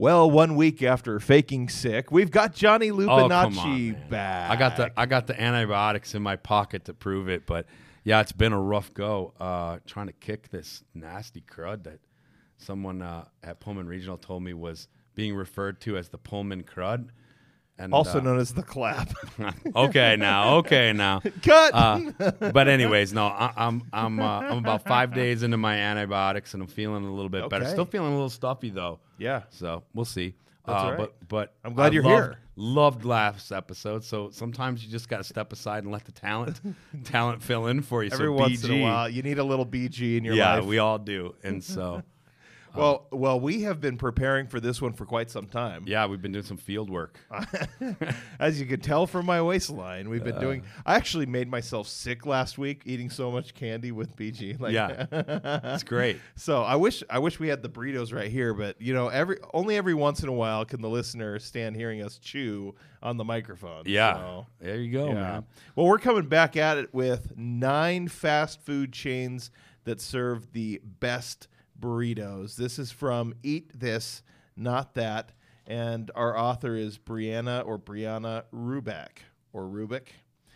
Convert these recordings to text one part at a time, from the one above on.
Well, 1 week after faking sick, we've got Johnny Lupinacci back. I got the antibiotics in my pocket to prove it, but yeah, it's been a rough go trying to kick this nasty crud that someone at Pullman Regional told me was being referred to as the Pullman crud. And, also known as the clap. Okay now. Cut. But anyways, no, I'm about 5 days into my antibiotics and I'm feeling a little bit better. Still feeling a little stuffy though. Yeah. So we'll see. That's all right. But I'm glad you're here. Loved last episode. So sometimes you just got to step aside and let the talent fill in for you. Every once in a while, you need a little BG in your life. Yeah, we all do. And so. Well, we have been preparing for this one for quite some time. Yeah, we've been doing some field work. As you can tell from my waistline, we've been doing... I actually made myself sick last week eating so much candy with BG. It's great. So I wish we had the burritos right here, but you know, only every once in a while can the listener stand hearing us chew on the microphone. Yeah, so, there you go, man. Well, we're coming back at it with 9 fast food chains that serve the best burritos. This is from Eat This, Not That, and our author is Brianna Ruback.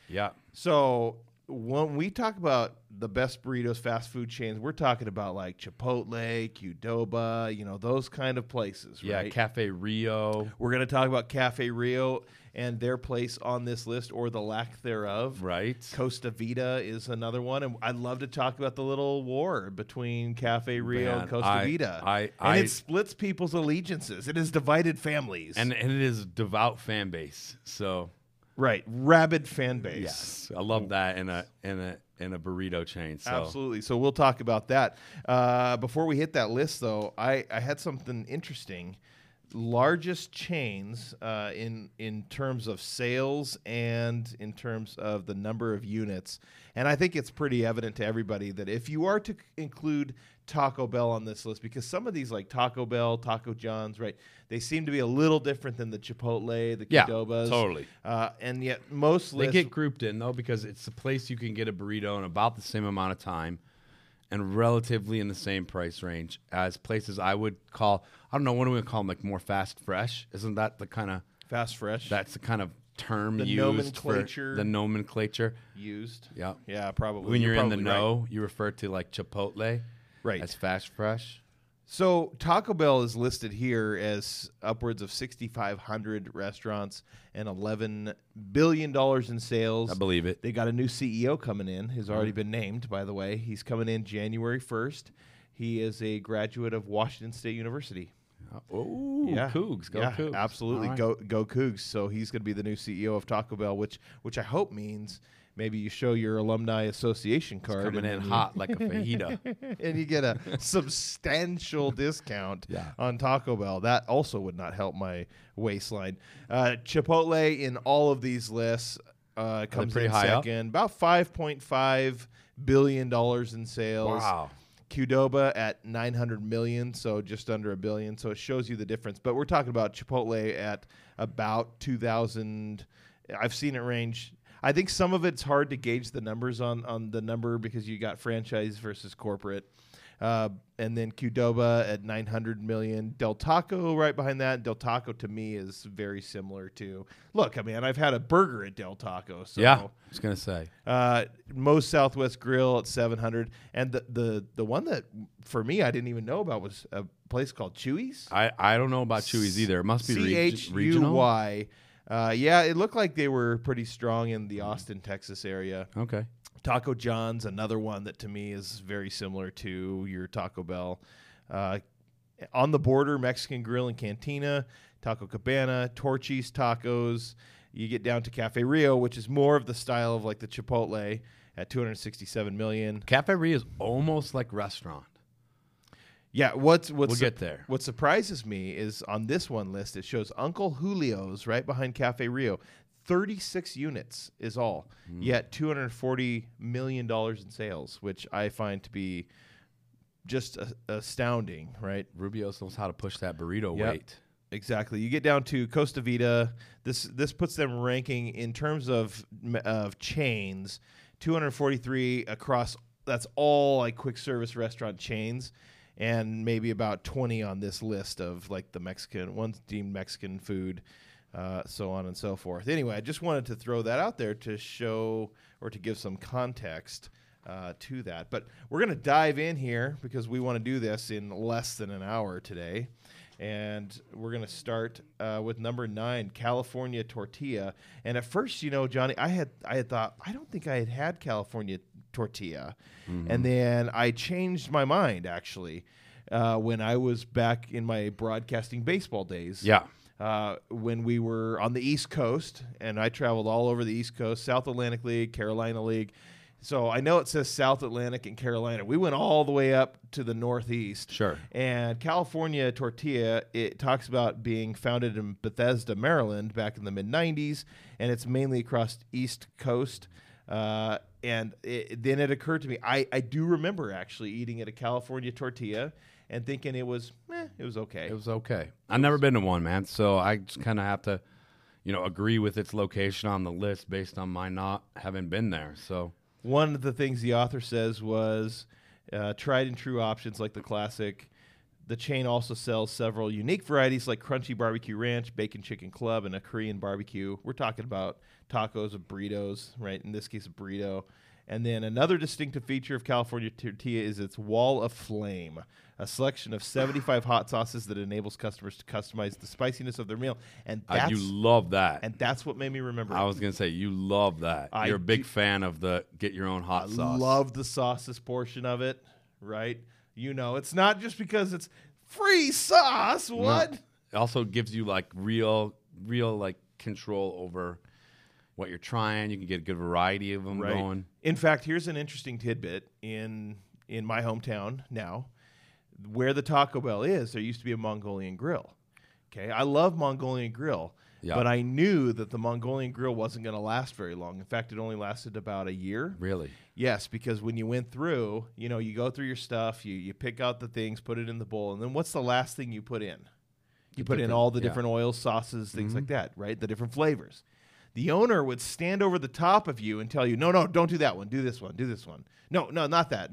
Yeah. So when we talk about the best burritos, fast food chains, we're talking about like Chipotle, Qdoba, you know, those kind of places, right? Yeah, Cafe Rio. We're going to talk about Cafe Rio and their place on this list or the lack thereof. Right. Costa Vida is another one. And I'd love to talk about the little war between Cafe Rio and Costa Vida. It splits people's allegiances. It has divided families. And it is a devout fan base, so... Right, rabid fan base. Yes, I love that in a burrito chain. So. Absolutely. So we'll talk about that. Before we hit that list, though, I had something interesting. Largest chains in terms of sales and in terms of the number of units, and I think it's pretty evident to everybody that if you are to include Taco Bell on this list, because some of these like Taco Bell, Taco John's, right? They seem to be a little different than the Chipotle, the Qdobas. Yeah, totally. And yet most lists... They get grouped in, though, because it's a place you can get a burrito in about the same amount of time and relatively in the same price range as places I would call... I don't know, what do we call them? Like more fast, fresh? Isn't that the kind of... Fast, fresh? That's the kind of term used nomenclature. The nomenclature. Used. Yeah. Yeah, probably. When you're probably in the know, right. You refer to like Chipotle... Right. As fast, fresh. So Taco Bell is listed here as upwards of 6,500 restaurants and $11 billion in sales. I believe it. They got a new CEO coming in. He's already been named, by the way. He's coming in January 1st. He is a graduate of Washington State University. Oh, yeah. Cougs. Go Cougs. Absolutely. Right. Go Cougs. So he's going to be the new CEO of Taco Bell, which I hope means... Maybe you show your alumni association card. It's coming in hot like a fajita. And you get a substantial discount on Taco Bell. That also would not help my waistline. Chipotle in all of these lists comes in second. About $5.5 billion in sales. Wow. Qdoba at $900 million, so just under a billion. So it shows you the difference. But we're talking about Chipotle at about 2,000. I've seen it range... I think some of it's hard to gauge the numbers on the number because you got franchise versus corporate. And then Qdoba at $900 million. Del Taco right behind that. Del Taco to me is very similar to... Look, I mean, I've had a burger at Del Taco. So, yeah, I was going to say. Moe's Southwest Grill at $700. And the one that, for me, I didn't even know about was a place called Chuy's. I don't know about Chuy's either. It must be regional. CHUY. Yeah, it looked like they were pretty strong in the Austin, Texas area. Okay. Taco John's, another one that to me is very similar to your Taco Bell. On the Border, Mexican Grill and Cantina, Taco Cabana, Torchy's Tacos. You get down to Cafe Rio, which is more of the style of like the Chipotle at $267 million. Cafe Rio is almost like restaurant. Yeah, we'll get there. What surprises me is on this one list, it shows Uncle Julio's right behind Cafe Rio. 36 units is all, yet $240 million in sales, which I find to be just astounding, right? Rubio's knows how to push that burrito weight. Exactly. You get down to Costa Vida. This puts them ranking in terms of chains, 243 across. That's all like quick service restaurant chains. and maybe about 20 on this list of like the Mexican, one's deemed Mexican food, so on and so forth. Anyway, I just wanted to throw that out there to show or to give some context to that. But we're going to dive in here because we want to do this in less than an hour today. And we're going to start with number 9, California Tortilla. And at first, you know, Johnny, I had thought, I don't think I had had California Tortilla. Mm-hmm. And then I changed my mind, actually, when I was back in my broadcasting baseball days. Yeah. When we were on the East Coast, and I traveled all over the East Coast, South Atlantic League, Carolina League. So I know it says South Atlantic and Carolina. We went all the way up to the Northeast. Sure. And California Tortilla, it talks about being founded in Bethesda, Maryland, back in the mid-'90s, and it's mainly across East Coast. And then it occurred to me, I do remember actually eating at a California Tortilla and thinking it was okay. It was okay. I've never been to one, man, so I just kind of have to, you know, agree with its location on the list based on my not having been there, so... One of the things the author says was tried and true options like the classic. The chain also sells several unique varieties like Crunchy Barbecue Ranch, Bacon Chicken Club, and a Korean barbecue. We're talking about tacos and burritos, right? In this case, a burrito. And then another distinctive feature of California Tortilla is its Wall of Flame, a selection of 75 hot sauces that enables customers to customize the spiciness of their meal. And you love that. And that's what made me remember. I was going to say, you love that. You're a big fan of the get your own hot sauce. I love the sauces portion of it, right? You know, it's not just because it's free sauce. What? No. It also gives you like real like control over what you're trying. You can get a good variety of them going. In fact, here's an interesting tidbit. In my hometown now, where the Taco Bell is, there used to be a Mongolian grill. Okay, I love Mongolian grill, yep. But I knew that the Mongolian grill wasn't going to last very long. In fact, it only lasted about a year. Really? Yes, because when you went through, you know, you go through your stuff, you pick out the things, put it in the bowl, and then what's the last thing you put in? You put in all the different oils, sauces, things like that, right? The different flavors. The owner would stand over the top of you and tell you, no, don't do that one. Do this one. Do this one. No, not that.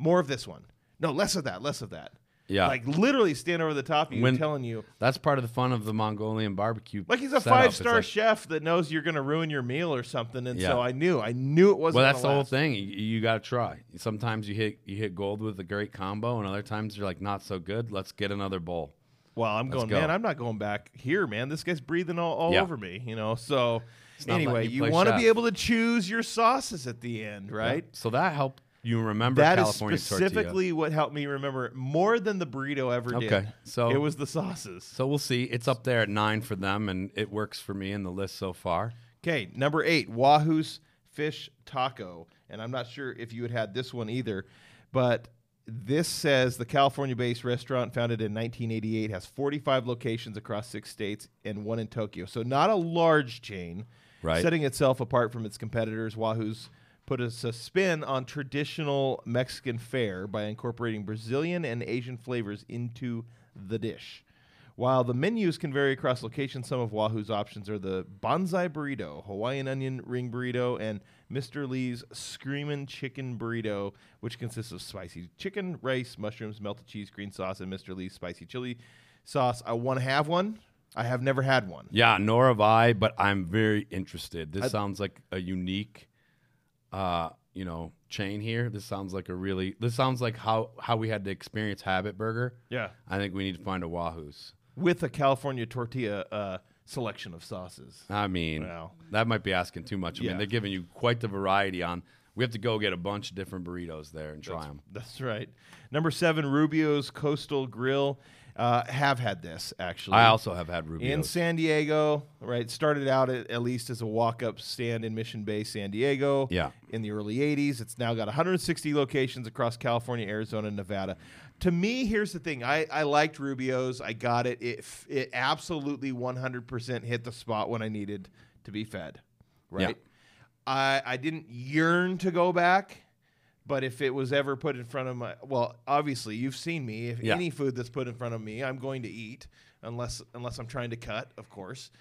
More of this one. No, less of that. Less of that. Yeah. Like literally stand over the top of you and telling you. That's part of the fun of the Mongolian barbecue. Like he's a setup. 5-star like, chef that knows you're going to ruin your meal or something. And so I knew it wasn't. Well, that's the whole thing. You got to try. Sometimes you hit gold with a great combo. And other times you're like, not so good. Let's get another bowl. Well, man, I'm not going back here, man. This guy's breathing all over me, you know. So anyway, you want to be able to choose your sauces at the end, right? Yep. So that helped you remember California Tortilla. That is specifically what helped me remember it more than the burrito ever did. Okay, so it was the sauces. So we'll see. It's up there at 9 for them, and it works for me in the list so far. Okay, number 8, Wahoo's Fish Taco. And I'm not sure if you had this one either, but... This says the California-based restaurant founded in 1988 has 45 locations across 6 states and one in Tokyo. So not a large chain. Right. Setting itself apart from its competitors, Wahoo's put a spin on traditional Mexican fare by incorporating Brazilian and Asian flavors into the dish. While the menus can vary across locations, some of Wahoo's options are the Bonsai Burrito, Hawaiian Onion Ring Burrito, and Mr. Lee's Screamin' Chicken Burrito, which consists of spicy chicken, rice, mushrooms, melted cheese, green sauce, and Mr. Lee's spicy chili sauce. I want to have one. I have never had one. Yeah, nor have I, but I'm very interested. This sounds like a unique, chain here. This sounds like how we had to experience Habit Burger. Yeah. I think we need to find a Wahoo's. With a California Tortilla selection of sauces. I mean, that might be asking too much. I mean, they're giving you quite the variety on. We have to go get a bunch of different burritos there and try them. That's right. Number 7, Rubio's Coastal Grill. Have had this, actually. I also have had Rubio's. In San Diego, right? Started out at least as a walk-up stand in Mission Bay, San Diego. Yeah. In the early 80s. It's now got 160 locations across California, Arizona, and Nevada. To me, here's the thing. I liked Rubio's. I got it. It absolutely 100% hit the spot when I needed to be fed, right? Yeah. I didn't yearn to go back. But if it was ever put in front of obviously you've seen me. If any food that's put in front of me, I'm going to eat, unless I'm trying to cut, of course.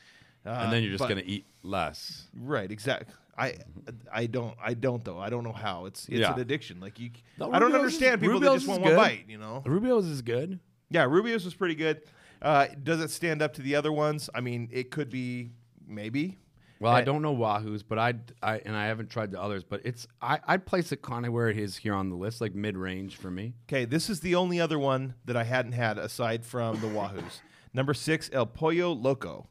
And then you're just going to eat less. Right, exactly. I don't though. I don't know how. It's an addiction. Like you, no, I don't understand people that just want one bite, you know. Rubio's is good. Yeah, Rubio's was pretty good. Does it stand up to the other ones? I mean, it could be maybe. Well, I don't know Wahoo's, but I haven't tried the others, but it's I'd place it kind of where it is here on the list, like mid-range for me. Okay, this is the only other one that I hadn't had aside from the Wahoo's. Number 6, El Pollo Loco.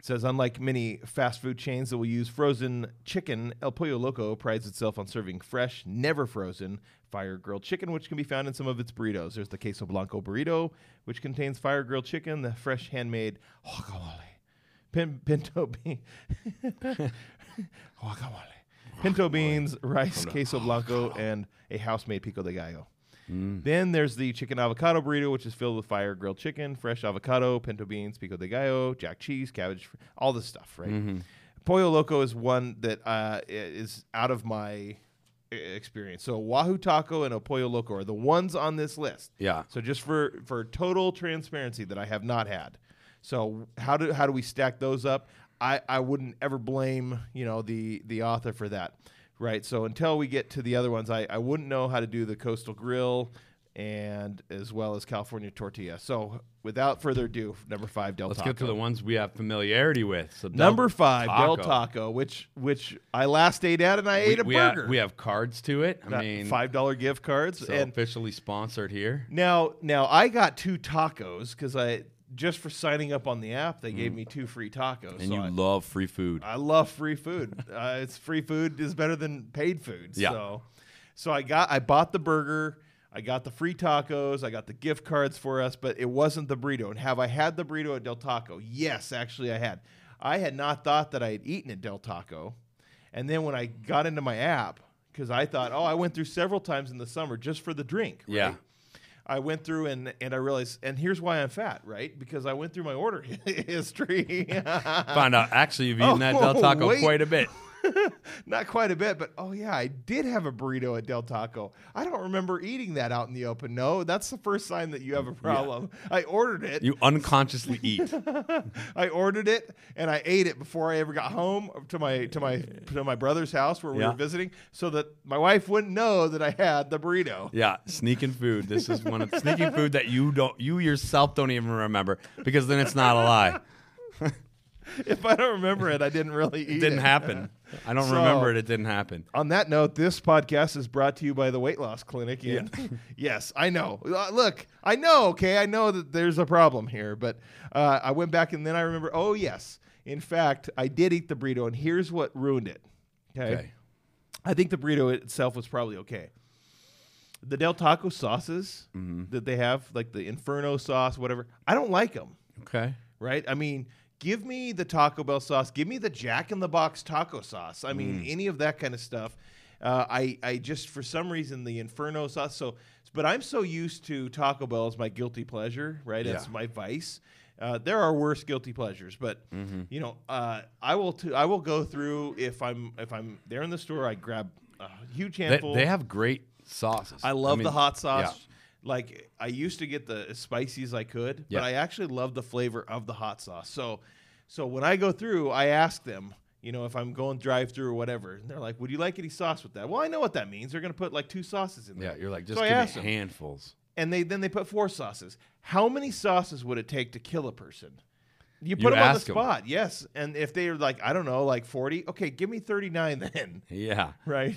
It says, unlike many fast food chains that will use frozen chicken, El Pollo Loco prides itself on serving fresh, never frozen, fire-grilled chicken, which can be found in some of its burritos. There's the Queso Blanco burrito, which contains fire-grilled chicken, the fresh handmade guacamole, pinto beans, rice, Queso Blanco, and a house-made pico de gallo. Then there's the chicken avocado burrito, which is filled with fire-grilled chicken, fresh avocado, pinto beans, pico de gallo, jack cheese, cabbage, all this stuff, right? Mm-hmm. Pollo Loco is one that is out of my experience. So Wahoo Taco and El Pollo Loco are the ones on this list. Yeah. So just for total transparency that I have not had. So how do we stack those up? I wouldn't ever blame, you know, the author for that. Right, so until we get to the other ones, I wouldn't know how to do the Coastal Grill and as well as California Tortilla. So without further ado, number 5, Del Taco. Let's get to the ones we have familiarity with. So number 5, Del Taco, which I last ate at, and I ate a burger. We have cards to it. I mean, $5 gift cards. So and officially sponsored here. Now I got 2 tacos because just for signing up on the app, they gave me 2 free tacos. And so I love free food. I love free food. It's free food is better than paid food. Yeah. So I bought the burger. I got the free tacos. I got the gift cards for us, but it wasn't the burrito. And have I had the burrito at Del Taco? Yes, actually I had. I had not thought that I had eaten at Del Taco. And then when I got into my app, because I thought, I went through several times in the summer just for the drink. Right? Yeah. I went through and I realized, and here's why I'm fat, right? Because I went through my order history. Found out, actually, you've eaten at Del Taco quite a bit. Not quite a bit, but I did have a burrito at Del Taco. I don't remember eating that out in the open. No, that's the first sign that you have a problem. Yeah. I ordered it. You unconsciously eat. I ordered it and I ate it before I ever got home to my brother's house where we were visiting, so that my wife wouldn't know that I had the burrito. Yeah, sneaking food. This is one of the sneaking food that you yourself don't even remember, because then it's not a lie. If I don't remember it, I didn't really eat it. Didn't happen. I don't remember it. It didn't happen. On that note, this podcast is brought to you by the Weight Loss Clinic. And yes, I know. Look, I know, okay? I know that there's a problem here, but I went back and then I remember, yes. In fact, I did eat the burrito, and here's what ruined it. Okay. I think the burrito itself was probably okay. The Del Taco sauces that they have, like the Inferno sauce, whatever, I don't like them. Okay. Right? I mean, give me the Taco Bell sauce. Give me the Jack in the Box taco sauce. I mean, any of that kind of stuff. I just, for some reason, the Inferno sauce. So, but I'm so used to Taco Bell as my guilty pleasure, right? It's my vice. There are worse guilty pleasures, but you know, I will go through if I'm there in the store. I grab a huge handful. They have great sauces. I mean, the hot sauce. Yeah. Like, I used to get the as spicy as I could, but I actually love the flavor of the hot sauce. So when I go through, I ask them, you know, if I'm going drive-through or whatever, and they're like, would you like any sauce with that? Well, I know what that means. They're going to put, like, 2 sauces in there. Yeah, you're like, just give me handfuls. And they put 4 sauces. How many sauces would it take to kill a person? You put them on the spot, yes. And if they're like, I don't know, like 40, okay, give me 39 then. Yeah. Right?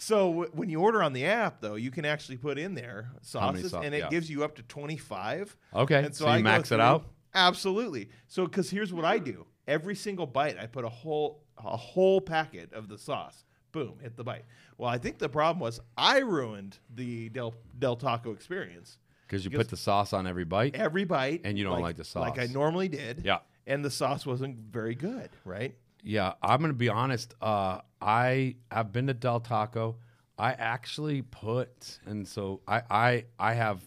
So when you order on the app, though, you can actually put in there sauces, and it gives you up to 25. Okay, and so you max it out? Absolutely. So because here's what I do. Every single bite, I put a whole packet of the sauce. Boom, hit the bite. Well, I think the problem was I ruined the Del Taco experience. Because you put the sauce on every bite? Every bite. And you don't like the sauce. Like I normally did. Yeah. And the sauce wasn't very good, right? Yeah, I'm going to be honest. I've been to Del Taco. I actually put, and so I have.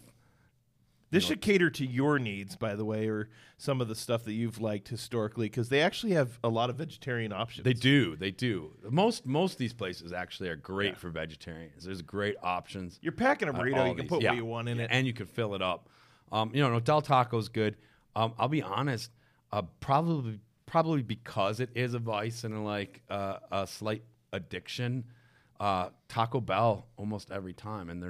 This should cater to your needs, by the way, or some of the stuff that you've liked historically, because they actually have a lot of vegetarian options. They do. Most of these places actually are great for vegetarians. There's great options. You're packing a burrito. You can put what you want in it. And you can fill it up. Del Taco's good. I'll be honest, probably probably because it is a vice and like a slight addiction. Taco Bell almost every time, and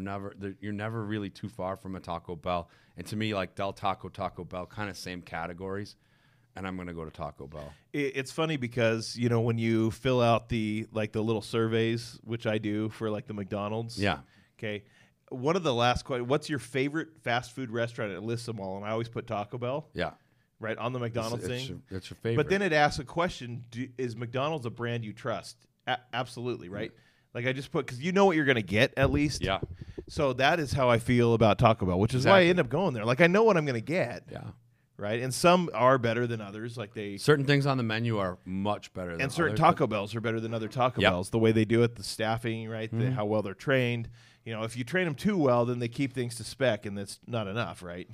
you're never really too far from a Taco Bell. And to me, like Del Taco, Taco Bell, kind of same categories. And I'm gonna go to Taco Bell. It's funny because you know when you fill out the little surveys, which I do for like the McDonald's. Yeah. Okay. One of the last questions: what's your favorite fast food restaurant? It lists them all, and I always put Taco Bell. Yeah. Right on the McDonald's thing. That's your favorite. But then it asks a question: is McDonald's a brand you trust? Absolutely, right? Yeah. Like I just put because you know what you're gonna get at least. Yeah. So that is how I feel about Taco Bell, which is why I end up going there. Like I know what I'm gonna get. Yeah. Right, and some are better than others. Like certain things on the menu are much better than others. And certain Taco Bells are better than other Taco Bells. The way they do it, the staffing, right? Mm-hmm. How well they're trained. You know, if you train them too well, then they keep things to spec, and that's not enough, right?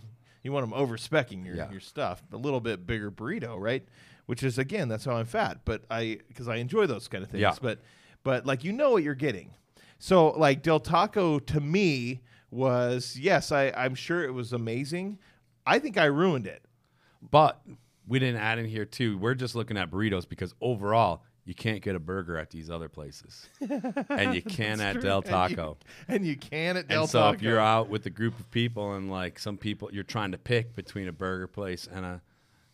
You want them over specking your stuff. A little bit bigger burrito, right? Which is again, that's how I'm fat, but because I enjoy those kind of things. Yeah. But like you know what you're getting. So like Del Taco to me was I'm sure it was amazing. I think I ruined it. But we didn't add in here, too. We're just looking at burritos because overall, you can't get a burger at these other places. And you can at Del Taco. And you can at Del Taco. And so if you're out with a group of people and, like, some people, you're trying to pick between a burger place and a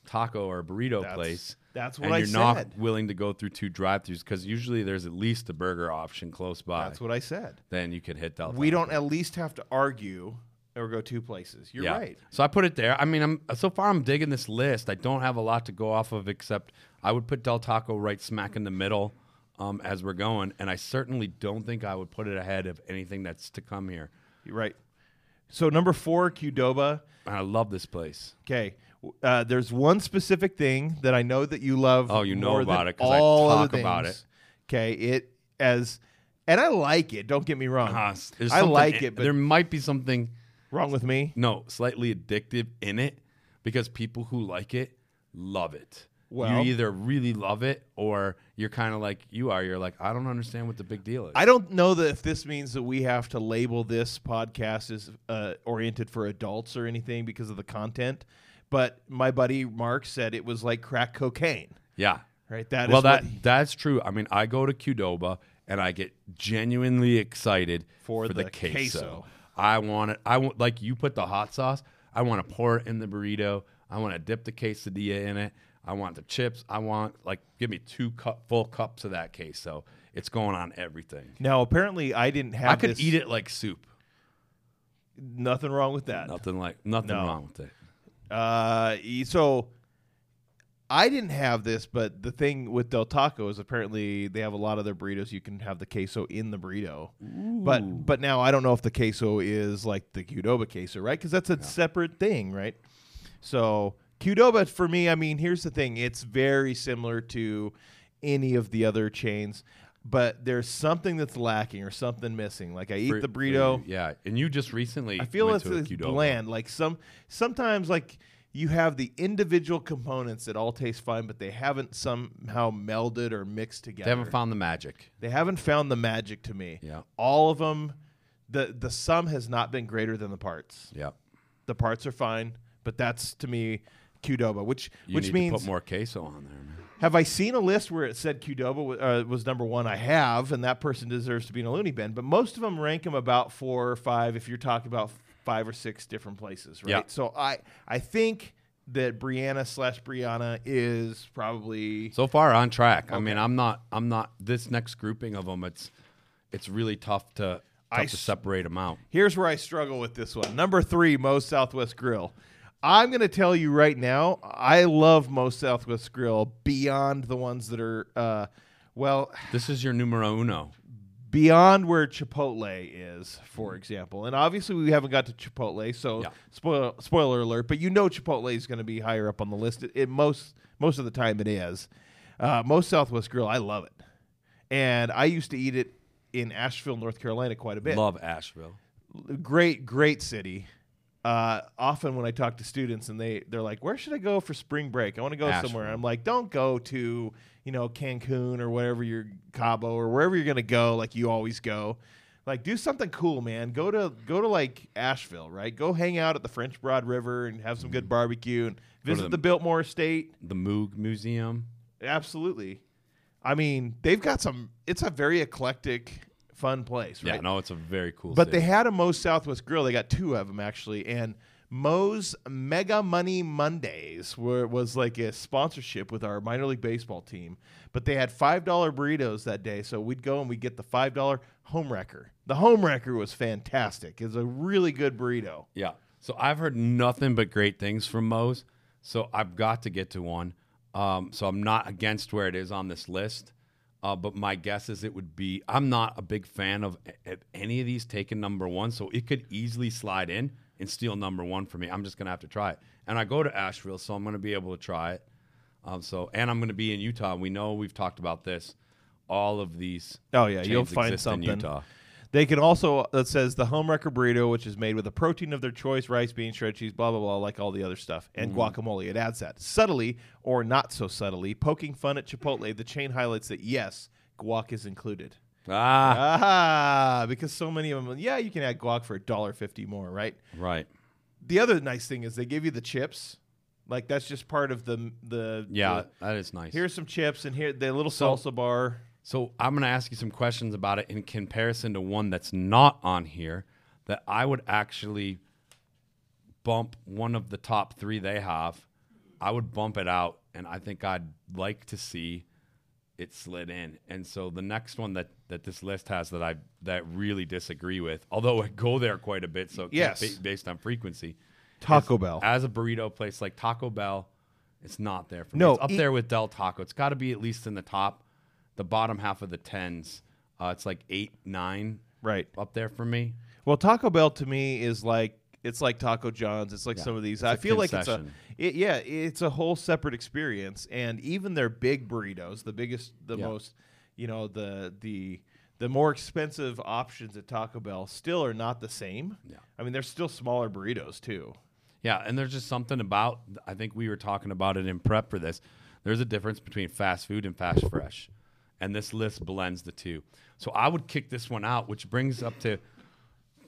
taco or a burrito place. That's what I said. And you're not willing to go through two drive-thrus because usually there's at least a burger option close by. That's what I said. Then you could hit Del Taco. We don't at least have to argue or go two places. You're right. So I put it there. I mean, so far I'm digging this list. I don't have a lot to go off of except I would put Del Taco right smack in the middle as we're going, and I certainly don't think I would put it ahead of anything that's to come here. You're right. So number 4, Qdoba. I love this place. Okay. There's one specific thing that I know that you love. Oh, you know about it because I talk about it. Okay. And I like it. Don't get me wrong. I like it. But there might be something wrong with me? No, slightly addictive in it because people who like it love it. Well, you either really love it or you're kind of like you are. You're like, I don't understand what the big deal is. I don't know that if this means that we have to label this podcast as oriented for adults or anything because of the content, but my buddy Mark said it was like crack cocaine. Yeah. Right? That's true. I mean, I go to Qdoba and I get genuinely excited for the queso. I want it. I want, like you put the hot sauce. I want to pour it in the burrito. I want to dip the quesadilla in it. I want the chips. I want, like, give me full cups of that queso. It's going on everything. Now, apparently, I didn't have. I could eat it like soup. Nothing wrong with that. Nothing wrong with it. So I didn't have this, but the thing with Del Taco is apparently they have a lot of their burritos. You can have the queso in the burrito. Ooh. But now I don't know if the queso is like the Qdoba queso, right? Because that's a separate thing, right? So Qdoba for me, I mean, here's the thing. It's very similar to any of the other chains, but there's something that's lacking or something missing. Like I eat the burrito. And you just recently I feel it's bland. Like sometimes like you have the individual components that all taste fine, but they haven't somehow melded or mixed together. They haven't found the magic. To me. Yeah. All of them, the sum has not been greater than the parts. Yeah. The parts are fine, but that's, to me, Qdoba, which means... You need to put more queso on there, man. Have I seen a list where it said Qdoba was number one? I have, and that person deserves to be in a loony bin, but most of them rank them about 4 or 5 if you're talking about 5 or 6 different places, right? Yeah. So I think that Brianna is probably so far on track. Okay. I mean, I'm not this next grouping of them. It's really tough to separate them out. Here's where I struggle with this one. Number 3, Moe's Southwest Grill. I'm going to tell you right now, I love Moe's Southwest Grill beyond the ones that are this is your numero uno. Beyond where Chipotle is, for example. And obviously we haven't got to Chipotle, so spoiler alert. But you know Chipotle is going to be higher up on the list. It most of the time it is. Moe's Southwest Grill, I love it. And I used to eat it in Asheville, North Carolina quite a bit. Love Asheville. Great, great city. Often when I talk to students and they're like, where should I go for spring break? I want to go somewhere. I'm like, don't go to, Cancun or wherever you're Cabo or wherever you're going to go. Like you always go, like do something cool, man. Go to like Asheville, right? Go hang out at the French Broad River and have some good barbecue and visit the Biltmore Estate, the Moog Museum. Absolutely. I mean, they've got some, it's a very eclectic, fun place, right? Yeah, no, it's a very cool But city. They had a Moe's Southwest Grill. They got two of them, actually. And Moe's Mega Money Mondays was like a sponsorship with our minor league baseball team. But they had $5 burritos that day. So we'd go and we'd get the $5 home wrecker. The home wrecker was fantastic. It was a really good burrito. Yeah. So I've heard nothing but great things from Moe's. So I've got to get to one. So I'm not against where it is on this list, but my guess is it would be, I'm not a big fan of any of these taking number one, so it could easily slide in and steal number one for me. I'm just going to have to try it. And I go to Asheville, so I'm going to be able to try it. And I'm going to be in Utah. We know we've talked about this. All of these chains you'll find exist something in Utah. They can also, it says, the homewrecker burrito, which is made with a protein of their choice, rice, beans, shredded cheese, blah, blah, blah, like all the other stuff, and guacamole. It adds that. Subtly, or not so subtly, poking fun at Chipotle, the chain highlights that, yes, guac is included. Ah, because so many of them, yeah, you can add guac for $1.50 more, right? Right. The other nice thing is they give you the chips. Like, that's just part of the that is nice. Here's some chips, and here the little salsa bar. So I'm going to ask you some questions about it in comparison to one that's not on here that I would actually bump one of the top three they have. I would bump it out, and I think I'd like to see it slid in. And so the next one that this list has that I really disagree with, although I go there quite a bit, so based on frequency. Taco Bell. As a burrito place like Taco Bell, it's not there for me. It's up there with Del Taco. It's got to be at least in the top. The bottom half of the tens, it's like 8, 9, right up there for me. Well, Taco Bell to me is like it's like Taco John's. It's like some of these. I feel concession. It's a whole separate experience. And even their big burritos, the biggest, the most, the more expensive options at Taco Bell still are not the same. Yeah, I mean they're still smaller burritos too. Yeah, and there's just something about. I think we were talking about it in prep for this. There's a difference between fast food and fast fresh. And this list blends the two. So I would kick this one out, which brings up to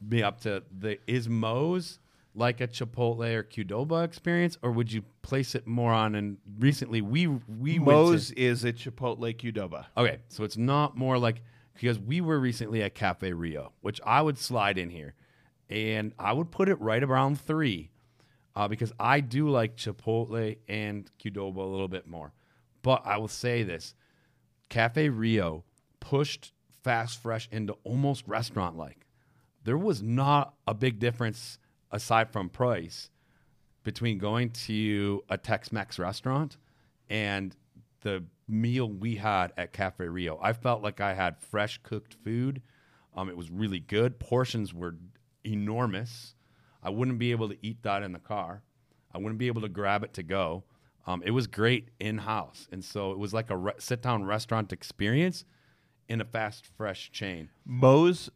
the is Moe's like a Chipotle or Qdoba experience, or would you place it more on? And recently we Moe's went to, is a Chipotle Qdoba. Okay, so it's not more like because we were recently at Cafe Rio, which I would slide in here, and I would put it right around 3, because I do like Chipotle and Qdoba a little bit more. But I will say this. Cafe Rio pushed fast fresh into almost restaurant-like. There was not a big difference, aside from price, between going to a Tex-Mex restaurant and the meal we had at Cafe Rio. I felt like I had fresh cooked food. It was really good. Portions were enormous. I wouldn't be able to eat that in the car. I wouldn't be able to grab it to go. It was great in-house, and so it was like a sit-down restaurant experience in a fast, fresh chain. Moe's,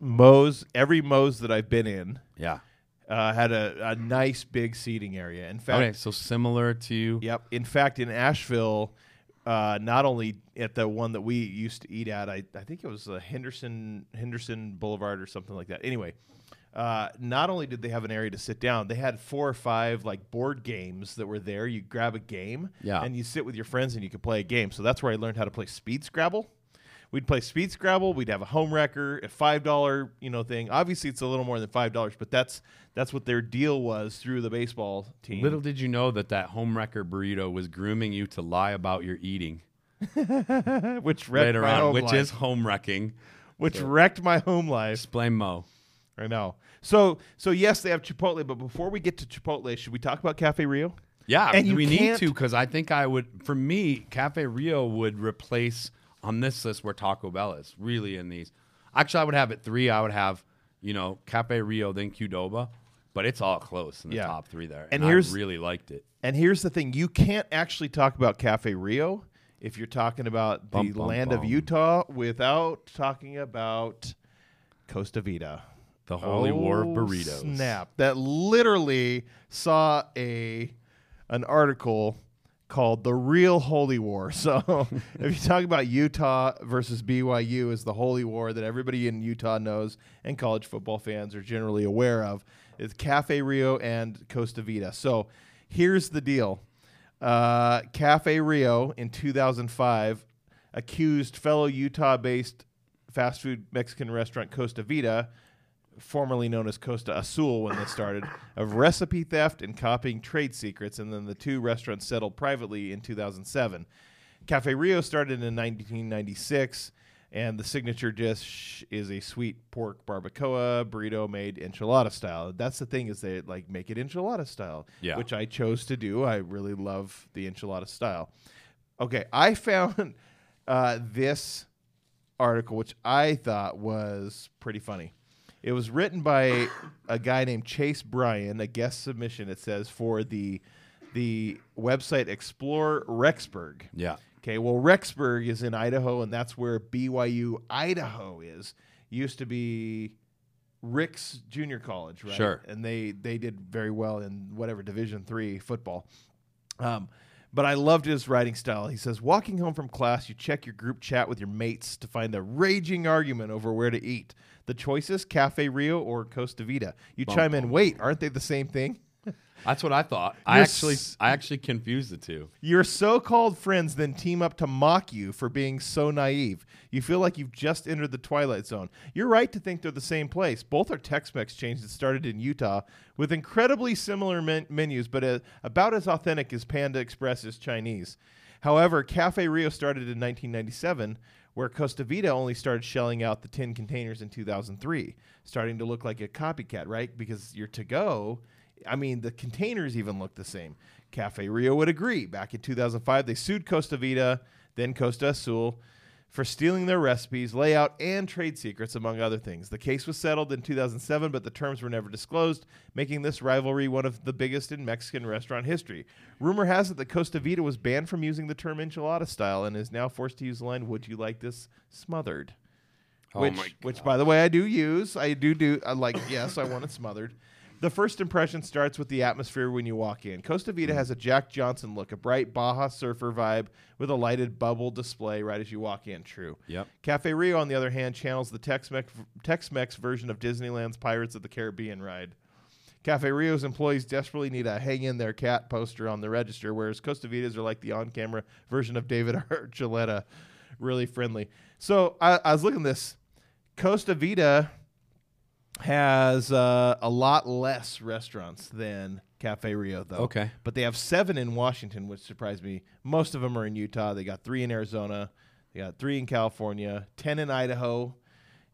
every Moe's that I've been in had a nice, big seating area. In fact, okay, so similar to... Yep. In fact, in Asheville, not only at the one that we used to eat at, I think it was Henderson Boulevard or something like that. Anyway... not only did they have an area to sit down, they had 4 or 5 like board games that were there. You grab a game and you sit with your friends and you could play a game. So that's where I learned how to play Speed Scrabble. We'd play Speed Scrabble. We'd have a home wrecker, a $5 thing. Obviously, it's a little more than $5, but that's what their deal was through the baseball team. Little did you know that home wrecker burrito was grooming you to lie about your eating, is home wrecking, which wrecked my home life. Just blame Mo. I know. So yes, they have Chipotle, but before we get to Chipotle, should we talk about Cafe Rio? Yeah, and we need to because I think for me, Cafe Rio would replace on this list where Taco Bell is really in these. Actually, I would have it 3. I would have, Cafe Rio, then Qdoba, but it's all close in the top 3 there. And I really liked it. And here's the thing. You can't actually talk about Cafe Rio if you're talking about the land of Utah without talking about Costa Vida. The Holy War of Burritos. Snap. That literally saw an article called The Real Holy War. So if you talk about Utah versus BYU as the Holy War that everybody in Utah knows and college football fans are generally aware of, it's Cafe Rio and Costa Vida. So here's the deal. Cafe Rio in 2005 accused fellow Utah-based fast food Mexican restaurant Costa Vida, formerly known as Costa Azul when this started, of recipe theft and copying trade secrets, and then the two restaurants settled privately in 2007. Cafe Rio started in 1996, and the signature dish is a sweet pork barbacoa burrito made enchilada style. That's the thing, is they like make it enchilada style, which I chose to do. I really love the enchilada style. Okay, I found this article, which I thought was pretty funny. It was written by a guy named Chase Bryan, a guest submission, it says, for the website Explore Rexburg. Yeah. Okay, well, Rexburg is in Idaho, and that's where BYU Idaho is. Used to be Ricks Junior College, right? Sure. And they did very well in whatever, Division III football. But I loved his writing style. He says, walking home from class, you check your group chat with your mates to find a raging argument over where to eat. The choices, Cafe Rio or Costa Vida. You chime in, wait, aren't they the same thing? That's what I thought. I actually confused the two. Your so-called friends then team up to mock you for being so naive. You feel like you've just entered the Twilight Zone. You're right to think they're the same place. Both are Tex-Mex chains that started in Utah with incredibly similar menus, but about as authentic as Panda Express is Chinese. However, Cafe Rio started in 1997, where Costa Vida only started shelling out the tin containers in 2003, starting to look like a copycat, right? Because you're to-go... I mean, the containers even look the same. Cafe Rio would agree. Back in 2005, they sued Costa Vida, then Costa Azul, for stealing their recipes, layout, and trade secrets, among other things. The case was settled in 2007, but the terms were never disclosed, making this rivalry one of the biggest in Mexican restaurant history. Rumor has it that Costa Vida was banned from using the term enchilada style and is now forced to use the line, would you like this smothered? Oh, which, by the way, I do use. Yes, I want it smothered. The first impression starts with the atmosphere when you walk in. Costa Vida has a Jack Johnson look, a bright Baja surfer vibe with a lighted bubble display right as you walk in. True. Yep. Cafe Rio, on the other hand, channels the Tex-Mex version of Disneyland's Pirates of the Caribbean ride. Cafe Rio's employees desperately need a hang in there cat poster on the register, whereas Costa Vida's are like the on-camera version of David Archuleta. Really friendly. So I was looking at this. Costa Vida has a lot less restaurants than Cafe Rio, though. Okay. But they have 7 in Washington, which surprised me. Most of them are in Utah. They got 3 in Arizona. They got 3 in California, 10 in Idaho,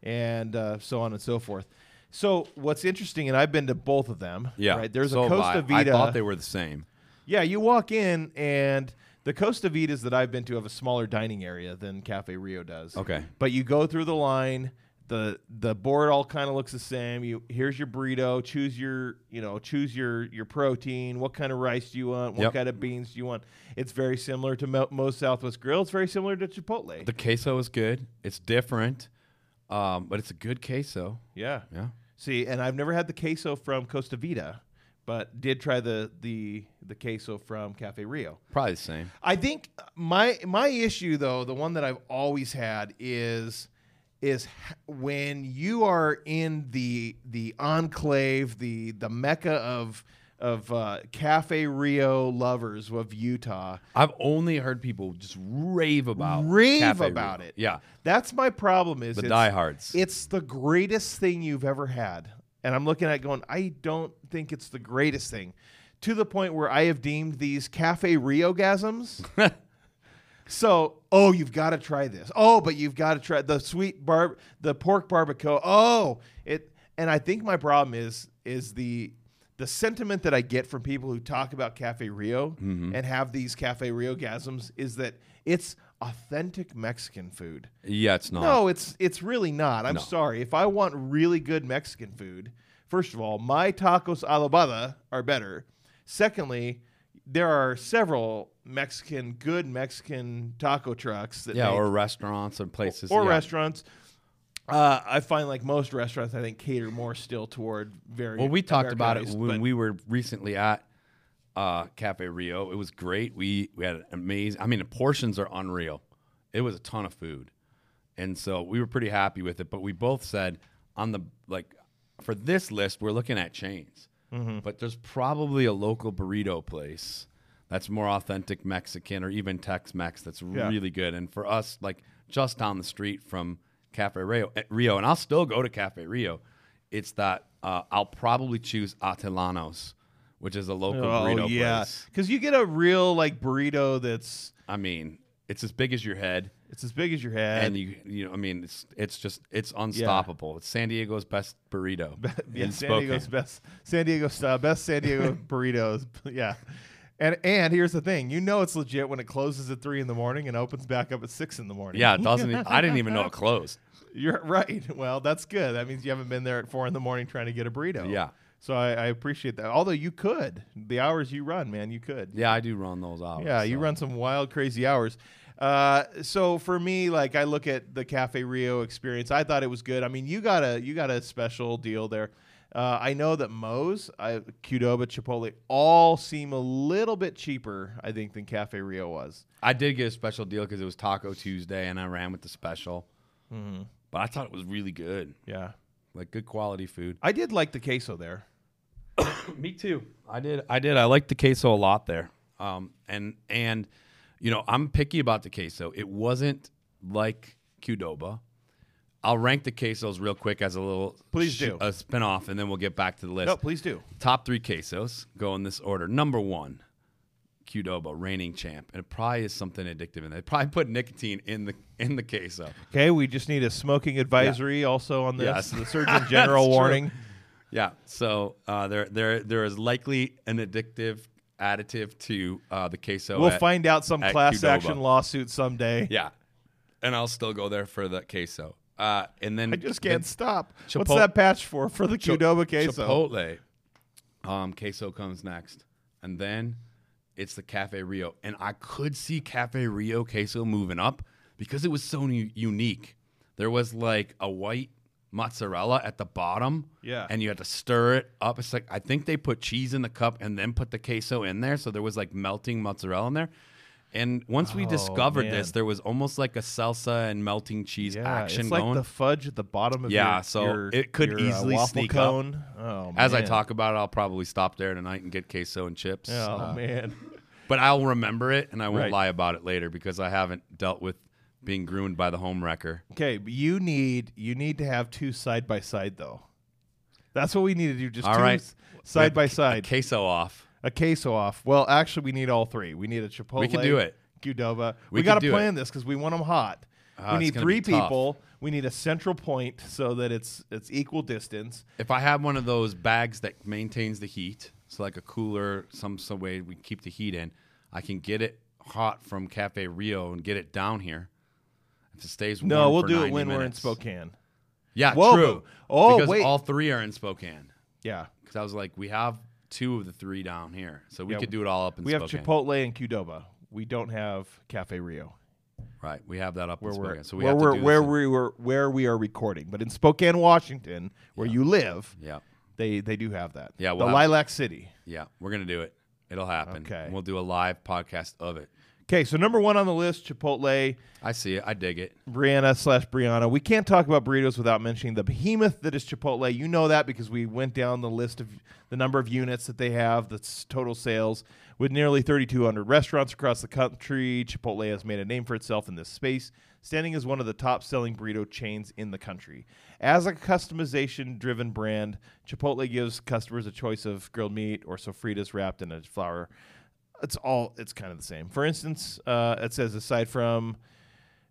and so on and so forth. So what's interesting, and I've been to both of them. Yeah. Right? There's a Costa Vida. I thought they were the same. Yeah, you walk in, and the Costa Vidas that I've been to have a smaller dining area than Cafe Rio does. Okay. But you go through the line. The board all kind of looks the same. Here's your burrito. Choose your protein. What kind of rice do you want? What kind of beans do you want? It's very similar to Moe's Southwest Grill. It's very similar to Chipotle. The queso is good. It's different, but it's a good queso. Yeah. See, and I've never had the queso from Costa Vida, but did try the queso from Cafe Rio. Probably the same. I think my issue though, the one that I've always had is when you are in the enclave, the mecca of Cafe Rio lovers of Utah. I've only heard people just rave about Cafe Rio. Yeah, that's my problem. Is the diehards? It's the greatest thing you've ever had, and I'm looking at it going, I don't think it's the greatest thing, to the point where I have deemed these Cafe Rio-gasms. So, you've got to try this. Oh, but you've got to try the the pork barbacoa. And I think my problem is the sentiment that I get from people who talk about Cafe Rio and have these Cafe Rio-gasms is that it's authentic Mexican food. Yeah, it's not. No, it's really not. I'm sorry. If I want really good Mexican food, first of all, my tacos a la bada are better. Secondly, there are several good Mexican taco trucks that or restaurants and places. Or restaurants. I find like most restaurants, I think, cater more still toward very. Well, we talked about it when we were recently at Cafe Rio. It was great. We had the portions are unreal. It was a ton of food. And so we were pretty happy with it. But we both said for this list, we're looking at chains. But there's probably a local burrito place that's more authentic Mexican or even Tex-Mex that's really good. And for us, like just down the street from Cafe Rio, and I'll still go to Cafe Rio, it's that I'll probably choose Atelano's, which is a local burrito place. Because you get a real like burrito that's... I mean, it's as big as your head. It's as big as your head. And you know, I mean, it's just unstoppable. Yeah. It's San Diego's best burrito. San Diego's best San Diego burritos. Yeah. And here's the thing, you know it's legit when it closes at 3 in the morning and opens back up at 6 in the morning. Yeah, it doesn't. I didn't even know it closed. You're right. Well, that's good. That means you haven't been there at 4 in the morning trying to get a burrito. Yeah. So I appreciate that. Although you could, the hours you run, man, you could. Yeah, I do run those hours. Yeah, you run some wild, crazy hours. So for me, like I look at the Cafe Rio experience, I thought it was good. I mean, you got a special deal there. I know that Moe's, Qdoba, Chipotle all seem a little bit cheaper, I think, than Cafe Rio was. I did get a special deal because it was Taco Tuesday, and I ran with the special. Mm-hmm. But I thought it was really good. Yeah. Like, good quality food. I did like the queso there. Me too. I did. I liked the queso a lot there. And you know, I'm picky about the queso. It wasn't like Qdoba. I'll rank the quesos real quick as a little a spinoff, and then we'll get back to the list. No, please do. Top 3 quesos go in this order. Number 1, Qdoba, reigning champ. And it probably is something addictive in there. They probably put nicotine in the queso. Okay, we just need a smoking advisory also on this. Yes. The Surgeon General warning. True. Yeah, so there is likely an addictive additive to the queso. We'll find out some class Qdoba. Action lawsuit someday. Yeah, and I'll still go there for the queso. And then I just can't stop. What's that patch for the Qdoba queso? Chipotle. Queso comes next, and then it's the Cafe Rio. And I could see Cafe Rio queso moving up because it was so unique. There was like a white mozzarella at the bottom, and you had to stir it up. It's like I think they put cheese in the cup and then put the queso in there, so there was like melting mozzarella in there. And once we discovered this, there was almost like a salsa and melting cheese action it's like going. The fudge at the bottom of it could easily sneak cone. Up. Oh, as I talk about it, I'll probably stop there tonight and get queso and chips. Oh, man. But I'll remember it, and I won't lie about it later because I haven't dealt with being ruined by the home wrecker. Okay, but you need to have 2 side-by-side, though. That's what we need to do, just all 2 side-by-side. A queso off. A queso off. Well, actually, we need all 3. We need a Chipotle. We can do it. Qdoba. We got to plan this because we want them hot. We need 3 people. Tough. We need a central point so that it's equal distance. If I have one of those bags that maintains the heat, so like a cooler, some way we keep the heat in, I can get it hot from Cafe Rio and get it down here. If it stays warm we'll do it when we're in Spokane. Yeah, true. Oh, because all 3 are in Spokane. Yeah. Because I was like, we have 2 of the 3 down here. So we could do it all up in Spokane. We have Chipotle and Qdoba. We don't have Cafe Rio. Right. We have that up in Spokane. So we have to do where we are recording. But in Spokane, Washington, where you live, they do have that. Yeah, the Lilac City. Yeah, we're going to do it. It'll happen. Okay. And we'll do a live podcast of it. Okay, so number 1 on the list, Chipotle. I see it. I dig it. Brianna. We can't talk about burritos without mentioning the behemoth that is Chipotle. You know that because we went down the list of the number of units that they have, the total sales. With nearly 3,200 restaurants across the country, Chipotle has made a name for itself in this space, standing as one of the top-selling burrito chains in the country. As a customization-driven brand, Chipotle gives customers a choice of grilled meat or sofritas wrapped in a flour. It's kind of the same. For instance, it says aside from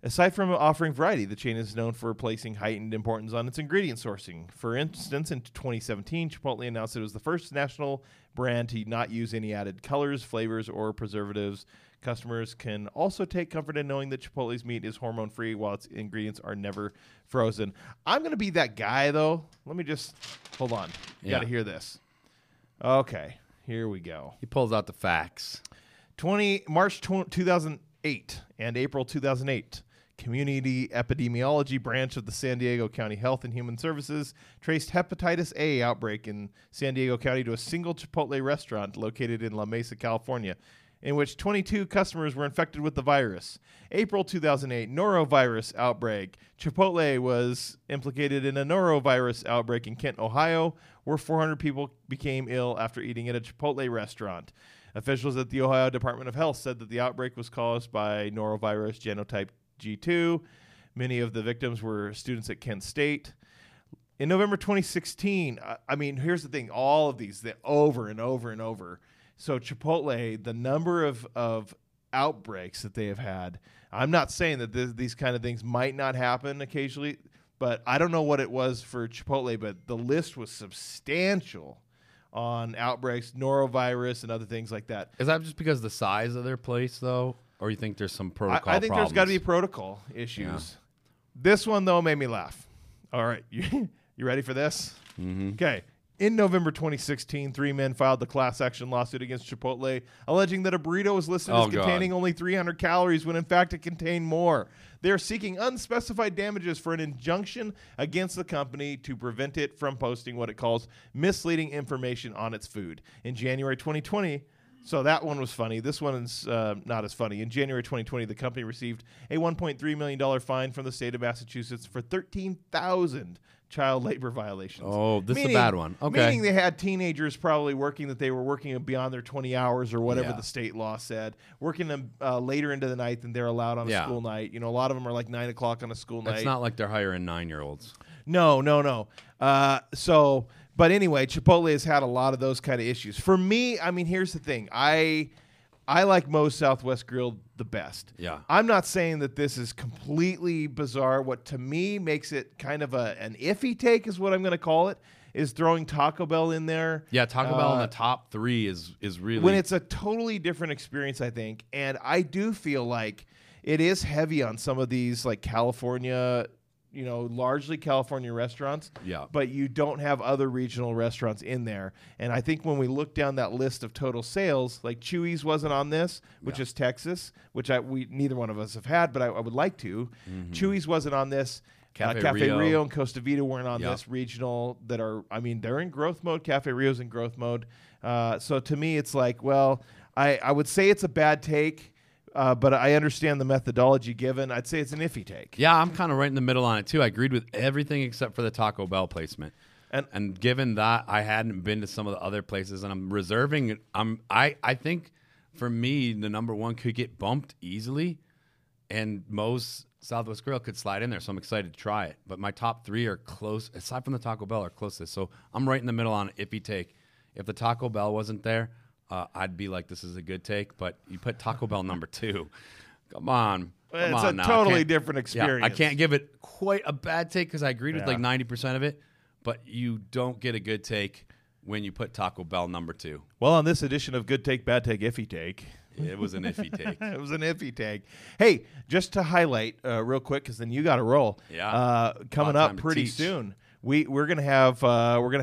offering variety, the chain is known for placing heightened importance on its ingredient sourcing. For instance, in 2017, Chipotle announced it was the first national brand to not use any added colors, flavors, or preservatives. Customers can also take comfort in knowing that Chipotle's meat is hormone-free while its ingredients are never frozen. I'm going to be that guy, though. Let me just hold on. You got to hear this. Okay. Here we go. He pulls out the facts. March 2008 and April 2008, Community Epidemiology Branch of the San Diego County Health and Human Services traced hepatitis A outbreak in San Diego County to a single Chipotle restaurant located in La Mesa, California, in which 22 customers were infected with the virus. April 2008, norovirus outbreak. Chipotle was implicated in a norovirus outbreak in Kent, Ohio, where 400 people became ill after eating at a Chipotle restaurant. Officials at the Ohio Department of Health said that the outbreak was caused by norovirus genotype G2. Many of the victims were students at Kent State. In November 2016, I mean, here's the thing, all of these, over and over and over. So Chipotle, the number of outbreaks that they have had, I'm not saying that these kind of things might not happen occasionally, but I don't know what it was for Chipotle, but the list was substantial on outbreaks, norovirus, and other things like that. Is that just because of the size of their place, though? Or you think there's some protocol problems? I think there's got to be protocol issues. Yeah. This one, though, made me laugh. All right. You ready for this? Mm-hmm. Okay. In November 2016, three men filed the class action lawsuit against Chipotle, alleging that a burrito was listed as containing only 300 calories when in fact it contained more. They are seeking unspecified damages for an injunction against the company to prevent it from posting what it calls misleading information on its food. In January 2020... So that one was funny. This one is not as funny. In January 2020, the company received a $1.3 million fine from the state of Massachusetts for 13,000 child labor violations. Oh, this is a bad one. Okay. Meaning they had teenagers probably working that they were working beyond their 20 hours or whatever the state law said, working them later into the night than they're allowed on a school night. You know, a lot of them are like 9 o'clock on a school night. It's not like they're hiring 9-year-olds. No. But anyway, Chipotle has had a lot of those kind of issues. For me, I mean, here's the thing. I like Moe's Southwest Grill the best. Yeah. I'm not saying that this is completely bizarre. What to me makes it kind of an iffy take is what I'm going to call it, is throwing Taco Bell in there. Yeah, Taco Bell in the top three is really... When it's a totally different experience, I think. And I do feel like it is heavy on some of these like California... You know, largely California restaurants, but you don't have other regional restaurants in there. And I think when we look down that list of total sales, like Chuy's wasn't on this, which is Texas, which we neither one of us have had, but I would like to. Mm-hmm. Chuy's wasn't on this. Cafe Rio and Costa Vida weren't on this regional that are, I mean, they're in growth mode. Cafe Rio's in growth mode. So to me, it's like, well, I would say it's a bad take. But I understand the methodology given. I'd say it's an iffy take. Yeah, I'm kind of right in the middle on it, too. I agreed with everything except for the Taco Bell placement. And given that, I hadn't been to some of the other places, and I'm reserving. I think, for me, the number one could get bumped easily, and Moe's Southwest Grill could slide in there, so I'm excited to try it. But my top three are close, aside from the Taco Bell, are closest. So I'm right in the middle on an iffy take. If the Taco Bell wasn't there... I'd be like, this is a good take, but you put Taco Bell number two. Come on, it's a totally different experience. Yeah, I can't give it quite a bad take because I agreed with like 90% of it, but you don't get a good take when you put Taco Bell number two. Well, on this edition of Good Take, Bad Take, Iffy Take. It was an iffy take. It was an iffy take. Hey, just to highlight real quick because then you got to roll. Yeah. Coming up pretty soon. We got an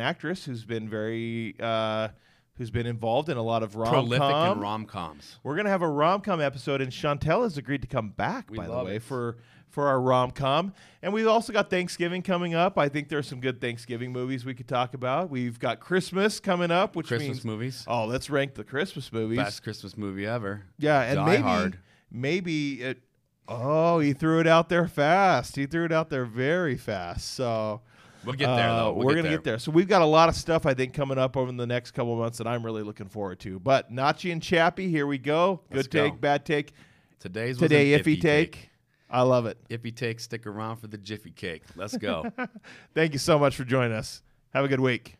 actress who's been who's been involved in a lot of rom-coms. We're gonna have a rom-com episode, and Chantel has agreed to come back. For our rom-com, and we've also got Thanksgiving coming up. I think there's some good Thanksgiving movies we could talk about. We've got Christmas coming up, which means Christmas movies. Oh, let's rank the Christmas movies. Best Christmas movie ever. Yeah, and maybe it. Oh, he threw it out there fast. He threw it out there very fast. So we'll get there, though. We're going to get there. So we've got a lot of stuff, I think, coming up over the next couple of months that I'm really looking forward to. But Nachi and Chappie, here we go. Good take, bad take. Today iffy take. I love it. Iffy take, stick around for the jiffy cake. Let's go. Thank you so much for joining us. Have a good week.